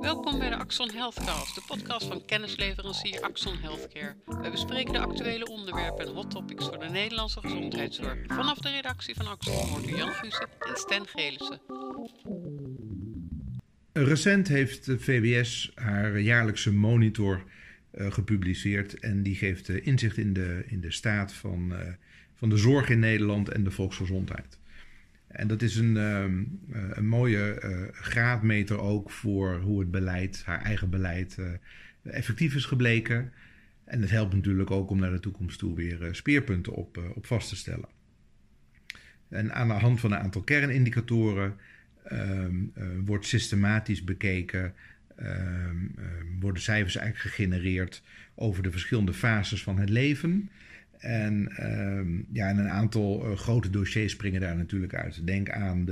Welkom bij de Axon Healthcast, de podcast van kennisleverancier Axon Healthcare. Wij bespreken de actuele onderwerpen en hot topics voor de Nederlandse gezondheidszorg. Vanaf de redactie van Axon hoort u Jan Gussen en Sten Gelissen. Recent heeft de VWS haar jaarlijkse monitor gepubliceerd en die geeft inzicht in de staat van de zorg in Nederland en de volksgezondheid. En dat is een mooie graadmeter ook voor hoe het beleid, haar eigen beleid, effectief is gebleken. En dat helpt natuurlijk ook om naar de toekomst toe weer speerpunten op vast te stellen. En aan de hand van een aantal kernindicatoren wordt systematisch bekeken, worden cijfers eigenlijk gegenereerd over de verschillende fases van het leven. En een aantal grote dossiers springen daar natuurlijk uit. Denk aan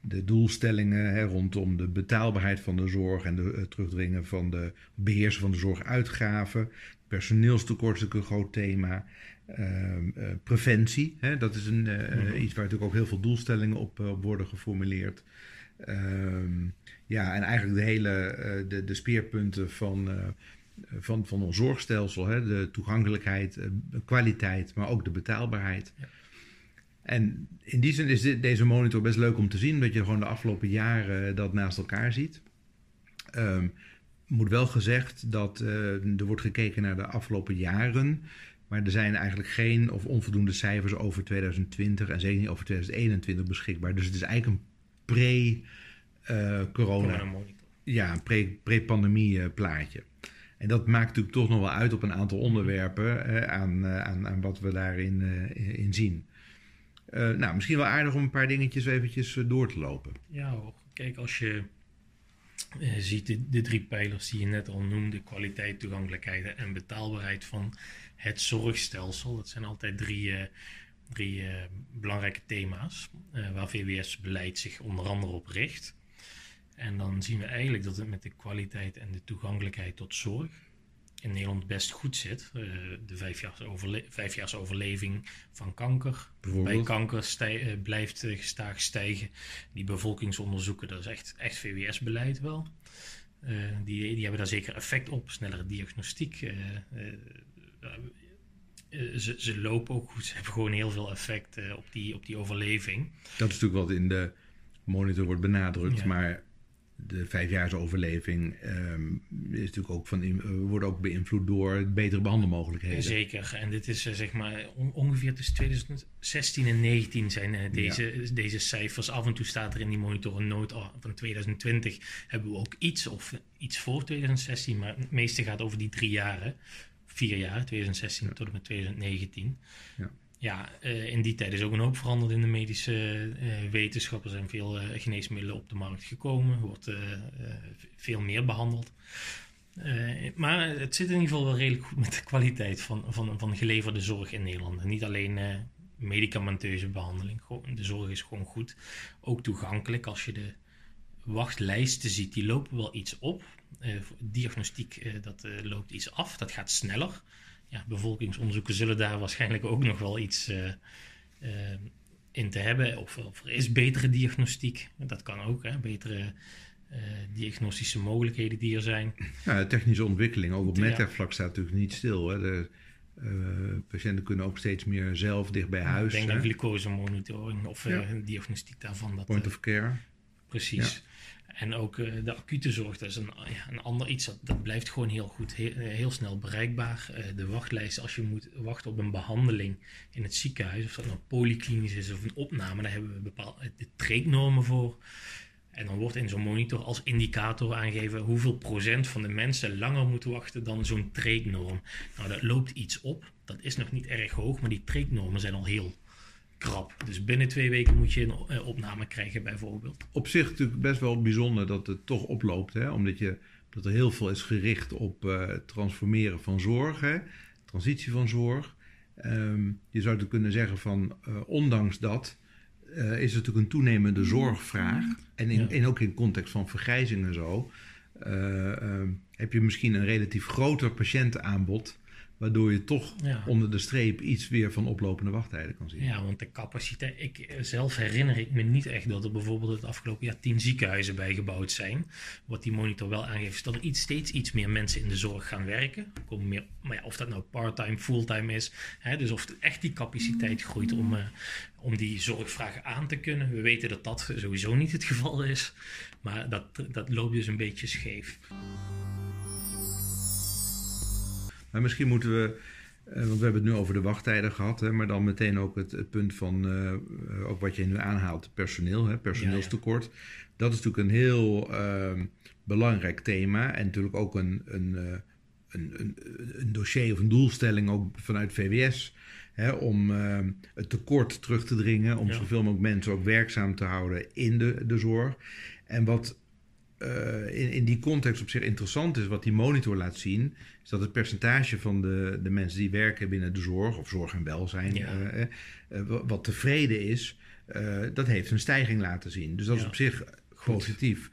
de doelstellingen rondom de betaalbaarheid van de zorg en het terugdringen van de beheersen van de zorguitgaven. Personeelstekort is ook een groot thema. Preventie, dat is iets waar natuurlijk ook heel veel doelstellingen op worden geformuleerd. En eigenlijk de speerpunten van ons zorgstelsel, de toegankelijkheid, kwaliteit, maar ook de betaalbaarheid. Ja. En in die zin is deze monitor best leuk om te zien, dat je gewoon de afgelopen jaren dat naast elkaar ziet. Moet wel gezegd dat er wordt gekeken naar de afgelopen jaren, maar er zijn eigenlijk geen of onvoldoende cijfers over 2020 en zeker niet over 2021 beschikbaar. Dus het is eigenlijk een pre-corona monitor. Ja, een pre-pandemie plaatje. En dat maakt natuurlijk toch nog wel uit op een aantal onderwerpen aan wat we daarin in zien. Misschien wel aardig om een paar dingetjes eventjes door te lopen. Ja hoor. Kijk, als je ziet de drie pijlers die je net al noemde, kwaliteit, toegankelijkheid en betaalbaarheid van het zorgstelsel. Dat zijn altijd drie belangrijke thema's waar VWS-beleid zich onder andere op richt. En dan zien we eigenlijk dat het met de kwaliteit en de toegankelijkheid tot zorg in Nederland best goed zit. De vijfjaars overleving van kanker. Bij kanker blijft gestaag stijgen. Die bevolkingsonderzoeken, dat is echt VWS-beleid wel. Die hebben daar zeker effect op. Snellere diagnostiek. Ze lopen ook goed. Ze hebben gewoon heel veel effect op die overleving. Dat is natuurlijk wat in de monitor wordt benadrukt, ja. Maar de vijfjaarsoverleving is natuurlijk ook wordt ook beïnvloed door betere behandelmogelijkheden. Zeker, en dit is ongeveer tussen 2016 en 2019 zijn deze cijfers. Af en toe staat er in die monitor een noot van 2020 hebben we ook iets voor 2016, maar het meeste gaat over die 4 jaar, 2016 tot en met 2019. Ja. Ja, in die tijd is ook een hoop veranderd in de medische wetenschap. Er zijn veel geneesmiddelen op de markt gekomen. Er wordt veel meer behandeld. Maar het zit in ieder geval wel redelijk goed met de kwaliteit van geleverde zorg in Nederland. En niet alleen medicamenteuze behandeling. De zorg is gewoon goed. Ook toegankelijk. Als je de wachtlijsten ziet, die lopen wel iets op. Diagnostiek, dat loopt iets af. Dat gaat sneller. Ja, bevolkingsonderzoeken zullen daar waarschijnlijk ook nog wel iets in te hebben. Of er is betere diagnostiek. Dat kan ook, hè? Betere diagnostische mogelijkheden die er zijn. Ja, de technische ontwikkeling, ook op medtech-vlak staat natuurlijk niet stil. Hè? De patiënten kunnen ook steeds meer zelf dicht bij huis. Denk aan glucosemonitoring of diagnostiek daarvan. Point of care. Precies. Ja. En ook de acute zorg, dat is een ander iets, dat blijft gewoon heel goed, heel snel bereikbaar. De wachtlijst, als je moet wachten op een behandeling in het ziekenhuis, of dat nou polyklinisch is of een opname, daar hebben we bepaalde treeknormen voor. En dan wordt in zo'n monitor als indicator aangegeven hoeveel procent van de mensen langer moeten wachten dan zo'n treeknorm. Nou, dat loopt iets op, dat is nog niet erg hoog, maar die treeknormen zijn al heel krap. Dus binnen 2 weken moet je een opname krijgen bijvoorbeeld. Op zich natuurlijk best wel bijzonder dat het toch oploopt. Hè? Omdat er heel veel is gericht op het transformeren van zorg. Hè? Transitie van zorg. Je zou natuurlijk kunnen zeggen van ondanks dat is het natuurlijk een toenemende zorgvraag. En, en ook in context van vergrijzing en zo heb je misschien een relatief groter patiëntenaanbod Waardoor je toch onder de streep iets weer van oplopende wachttijden kan zien. Ja, want de capaciteit... Zelf herinner ik me niet echt dat er bijvoorbeeld het afgelopen jaar 10 ziekenhuizen bijgebouwd zijn. Wat die monitor wel aangeeft is dat er steeds iets meer mensen in de zorg gaan werken. Komt meer, maar ja, of dat nou part-time, fulltime is. Hè, dus of echt die capaciteit groeit om die zorgvragen aan te kunnen. We weten dat dat sowieso niet het geval is. Maar dat loopt dus een beetje scheef. Maar misschien moeten we, want we hebben het nu over de wachttijden gehad, hè, maar dan meteen ook het punt van, ook wat je nu aanhaalt, personeel, hè, personeelstekort. Ja, ja. Dat is natuurlijk een heel belangrijk thema en natuurlijk ook een dossier of een doelstelling ook vanuit VWS. Hè, om het tekort terug te dringen, om zoveel mogelijk mensen ook werkzaam te houden in de zorg. En wat... In die context op zich interessant is, wat die monitor laat zien, is dat het percentage van de mensen die werken binnen de zorg, of zorg en welzijn, wat tevreden is, dat heeft een stijging laten zien. Dus dat is op zich positief.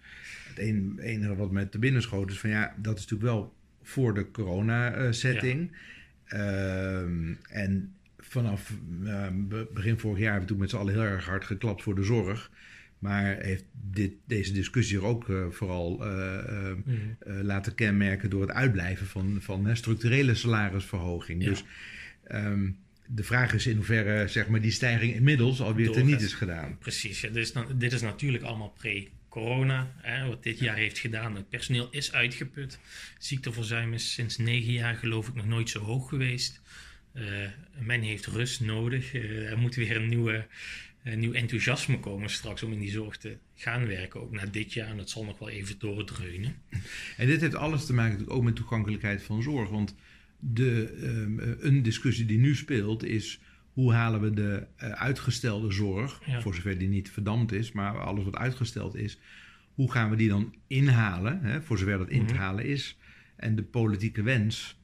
Het enige wat me te binnen schoot is van dat is natuurlijk wel voor de corona-setting. En vanaf begin vorig jaar hebben we toen met z'n allen heel erg hard geklapt voor de zorg. Maar heeft deze discussie er ook vooral laten kenmerken door het uitblijven van structurele salarisverhoging. Ja. Dus de vraag is in hoeverre die stijging inmiddels alweer teniet is gedaan. Precies, ja, dit is natuurlijk allemaal pre-corona. Hè, wat dit jaar heeft gedaan, het personeel is uitgeput. Ziekteverzuim is sinds 9 jaar geloof ik nog nooit zo hoog geweest. Men heeft rust nodig. Er moet weer een nieuw enthousiasme komen straks om in die zorg te gaan werken, ook na dit jaar. En dat zal nog wel even doordreunen. En dit heeft alles te maken natuurlijk ook met toegankelijkheid van zorg. Want een discussie die nu speelt is: hoe halen we de uitgestelde zorg, voor zover die niet verdampt is, maar alles wat uitgesteld is, hoe gaan we die dan inhalen, hè, voor zover dat in te halen is. En de politieke wens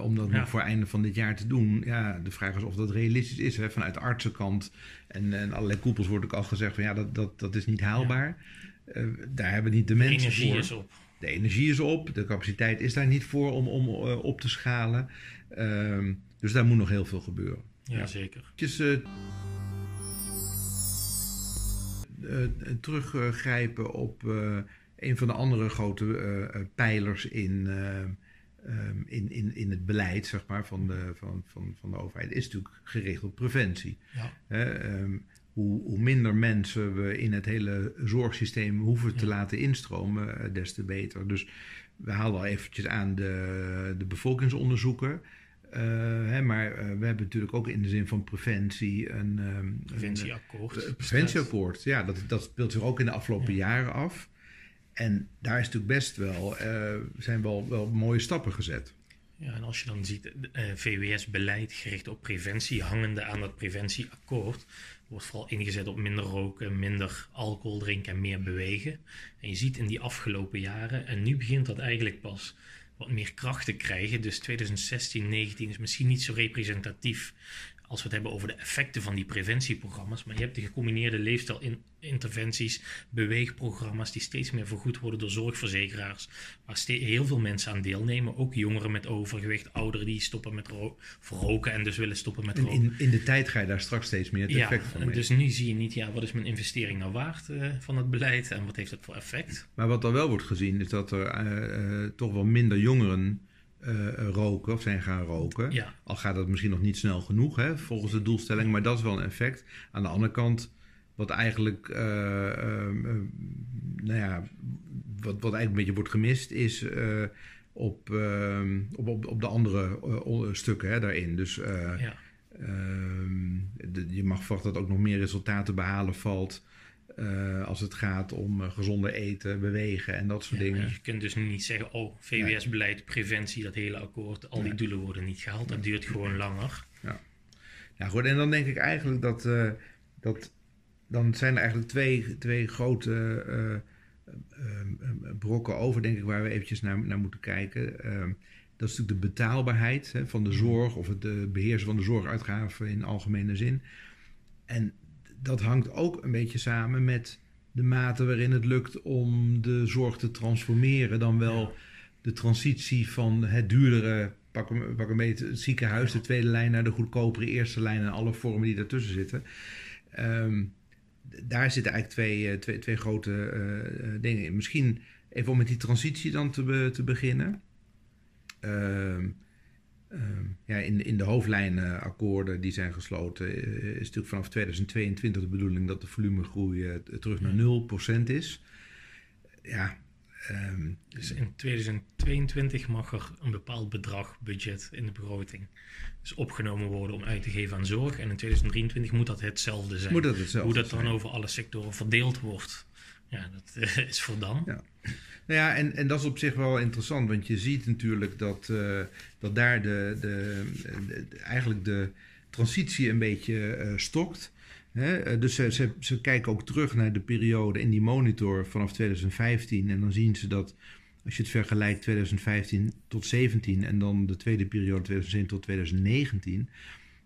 om dat nog voor einde van dit jaar te doen. Ja, de vraag is of dat realistisch is. Hè? Vanuit de artsenkant en allerlei koepels wordt ook al gezegd van dat is niet haalbaar. Ja. Daar hebben we niet de mensen voor. De energie is op. De energie is op. De capaciteit is daar niet voor om op te schalen. Dus daar moet nog heel veel gebeuren. Ja. Zeker. Dus, teruggrijpen op een van de andere grote pijlers in het beleid van de overheid is natuurlijk gericht op preventie. Ja. Hoe minder mensen we in het hele zorgsysteem hoeven te laten instromen, des te beter. Dus we halen al eventjes aan de bevolkingsonderzoeken. Maar we hebben natuurlijk ook in de zin van preventie een preventieakkoord. Ja, dat speelt zich ook in de afgelopen jaren af. En daar is natuurlijk best wel, zijn wel mooie stappen gezet. Ja, en als je dan ziet, VWS-beleid gericht op preventie, hangende aan dat preventieakkoord, wordt vooral ingezet op minder roken, minder alcohol drinken en meer bewegen. En je ziet in die afgelopen jaren, en nu begint dat eigenlijk pas wat meer kracht te krijgen. Dus 2016, 2019 is misschien niet zo representatief als we het hebben over de effecten van die preventieprogramma's. Maar je hebt de gecombineerde leefstijlinterventies, beweegprogramma's die steeds meer vergoed worden door zorgverzekeraars. Waar heel veel mensen aan deelnemen. Ook jongeren met overgewicht, ouderen die stoppen met roken en dus willen stoppen met roken. In de tijd ga je daar straks steeds meer het effect van mee. Dus nu zie je niet, wat is mijn investering nou waard van het beleid en wat heeft dat voor effect? Maar wat dan wel wordt gezien is dat er toch wel minder jongeren roken of zijn gaan roken. Ja. Al gaat dat misschien nog niet snel genoeg, hè, volgens de doelstelling, maar dat is wel een effect. Aan de andere kant, wat eigenlijk wat eigenlijk een beetje wordt gemist, is op de andere stukken daarin. Dus je mag verwachten dat ook nog meer resultaten behalen valt. Als het gaat om gezonder eten, bewegen en dat soort dingen. Je kunt dus niet zeggen, VWS-beleid, preventie, dat hele akkoord, al die doelen worden niet gehaald. Dat duurt gewoon langer. Ja. Nou goed, en dan denk ik eigenlijk dat dan zijn er eigenlijk twee grote brokken over, denk ik, waar we eventjes naar moeten kijken. Dat is natuurlijk de betaalbaarheid van de zorg of het beheersen van de zorguitgaven in algemene zin. En dat hangt ook een beetje samen met de mate waarin het lukt om de zorg te transformeren. Dan wel de transitie van het duurdere Pak hem mee het ziekenhuis, de tweede lijn naar de goedkopere eerste lijn en alle vormen die daartussen zitten. Daar zitten eigenlijk twee grote dingen in. Misschien even om met die transitie dan te beginnen. In de hoofdlijnenakkoorden die zijn gesloten is natuurlijk vanaf 2022 de bedoeling dat de volumegroei terug naar 0% is. Ja. Dus in 2022 mag er een bepaald bedrag budget in de begroting dus opgenomen worden om uit te geven aan zorg. En in 2023 moet dat hetzelfde zijn. Hoe dat dan over alle sectoren verdeeld wordt. Ja, dat is voor dan. Ja. Nou ja, en dat is op zich wel interessant. Want je ziet natuurlijk dat daar eigenlijk de transitie een beetje stokt. He, dus ze kijken ook terug naar de periode in die monitor vanaf 2015. En dan zien ze dat als je het vergelijkt 2015 tot 2017 en dan de tweede periode 2017 tot 2019...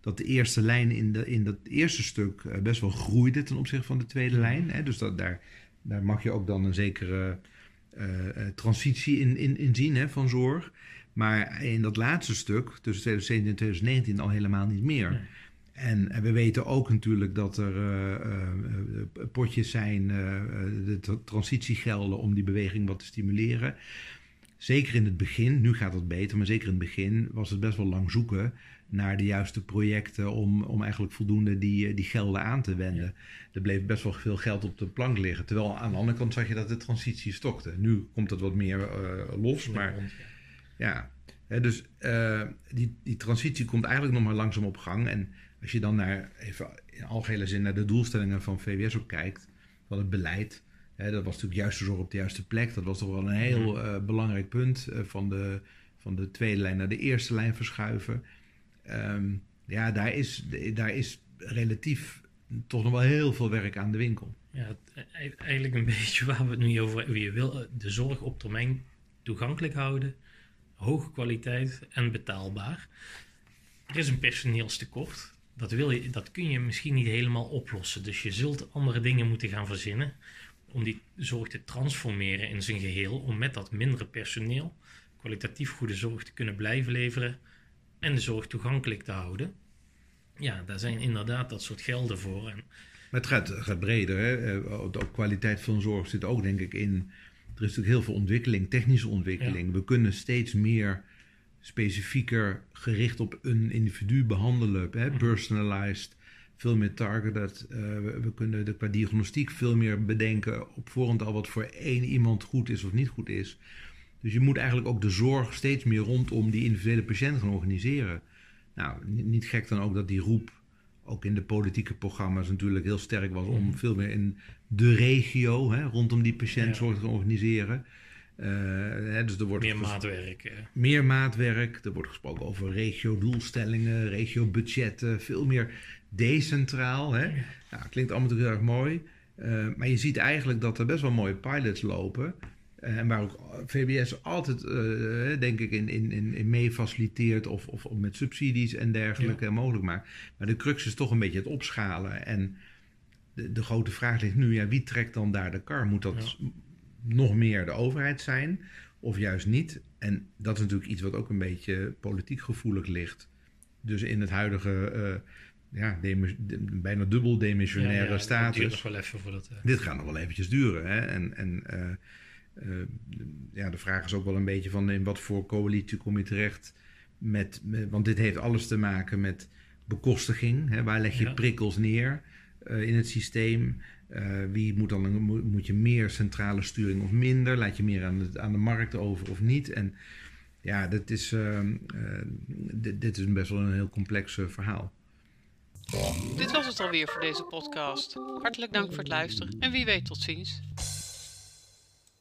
dat de eerste lijn in dat eerste stuk best wel groeide ten opzichte van de tweede lijn. He, dus daar mag je ook dan een zekere transitie in zien, he, van zorg. Maar in dat laatste stuk tussen 2017 en 2019 al helemaal niet meer. Ja. En we weten ook natuurlijk dat er potjes zijn, de transitiegelden om die beweging wat te stimuleren. Zeker in het begin, nu gaat het beter, maar zeker in het begin was het best wel lang zoeken naar de juiste projecten om eigenlijk voldoende die gelden aan te wenden. Ja. Er bleef best wel veel geld op de plank liggen. Terwijl aan de andere kant zag je dat de transitie stokte. Nu komt dat wat meer los, maar ja. He, dus die transitie komt eigenlijk nog maar langzaam op gang. En als je dan even in algehele zin naar de doelstellingen van VWS op kijkt, van het beleid, hè, dat was natuurlijk juiste zorg op de juiste plek. Dat was toch wel een heel belangrijk punt van de tweede lijn naar de eerste lijn verschuiven. Daar is relatief toch nog wel heel veel werk aan de winkel. Ja, eigenlijk een beetje waar we het nu over hebben. Je wil de zorg op termijn toegankelijk houden, hoge kwaliteit en betaalbaar. Er is een personeelstekort. Dat kun je misschien niet helemaal oplossen. Dus je zult andere dingen moeten gaan verzinnen om die zorg te transformeren in zijn geheel, om met dat mindere personeel kwalitatief goede zorg te kunnen blijven leveren en de zorg toegankelijk te houden. Ja, daar zijn inderdaad dat soort gelden voor. Maar het gaat breder, hè? De kwaliteit van zorg zit ook, denk ik, in. Er is natuurlijk heel veel ontwikkeling, technische ontwikkeling. Ja. We kunnen steeds meer specifieker gericht op een individu behandelen. Hè? Personalized, veel meer targeted. We kunnen qua diagnostiek veel meer bedenken op voorhand al wat voor één iemand goed is of niet goed is. Dus je moet eigenlijk ook de zorg steeds meer rondom die individuele patiënt gaan organiseren. Nou, niet gek dan ook dat die roep ook in de politieke programma's natuurlijk heel sterk was om veel meer in de regio, hè, rondom die patiëntzorg te organiseren. Dus er wordt meer maatwerk. Er wordt gesproken over regio-doelstellingen, regio-budgetten, veel meer decentraal. Hè. Ja. Nou, klinkt allemaal natuurlijk heel erg mooi. Maar je ziet eigenlijk dat er best wel mooie pilots lopen. En waar ook VBS altijd, denk ik, in mee faciliteert of met subsidies en dergelijke mogelijk maakt. Maar de crux is toch een beetje het opschalen. En de grote vraag ligt nu, ja, wie trekt dan daar de kar? Moet dat nog meer de overheid zijn of juist niet? En dat is natuurlijk iets wat ook een beetje politiek gevoelig ligt. Dus in het huidige bijna dubbel demissionaire status. Dit duurt nog wel even voordat, dit gaat nog wel eventjes duren. Hè? De vraag is ook wel een beetje van in wat voor coalitie kom je terecht met want dit heeft alles te maken met bekostiging. Hè? Waar leg je prikkels neer in het systeem? Moet je meer centrale sturing of minder? Laat je meer aan de markt over of niet? En ja, dat is, dit is best wel een heel complex verhaal. Dit was het alweer voor deze podcast. Hartelijk dank voor het luisteren en wie weet tot ziens.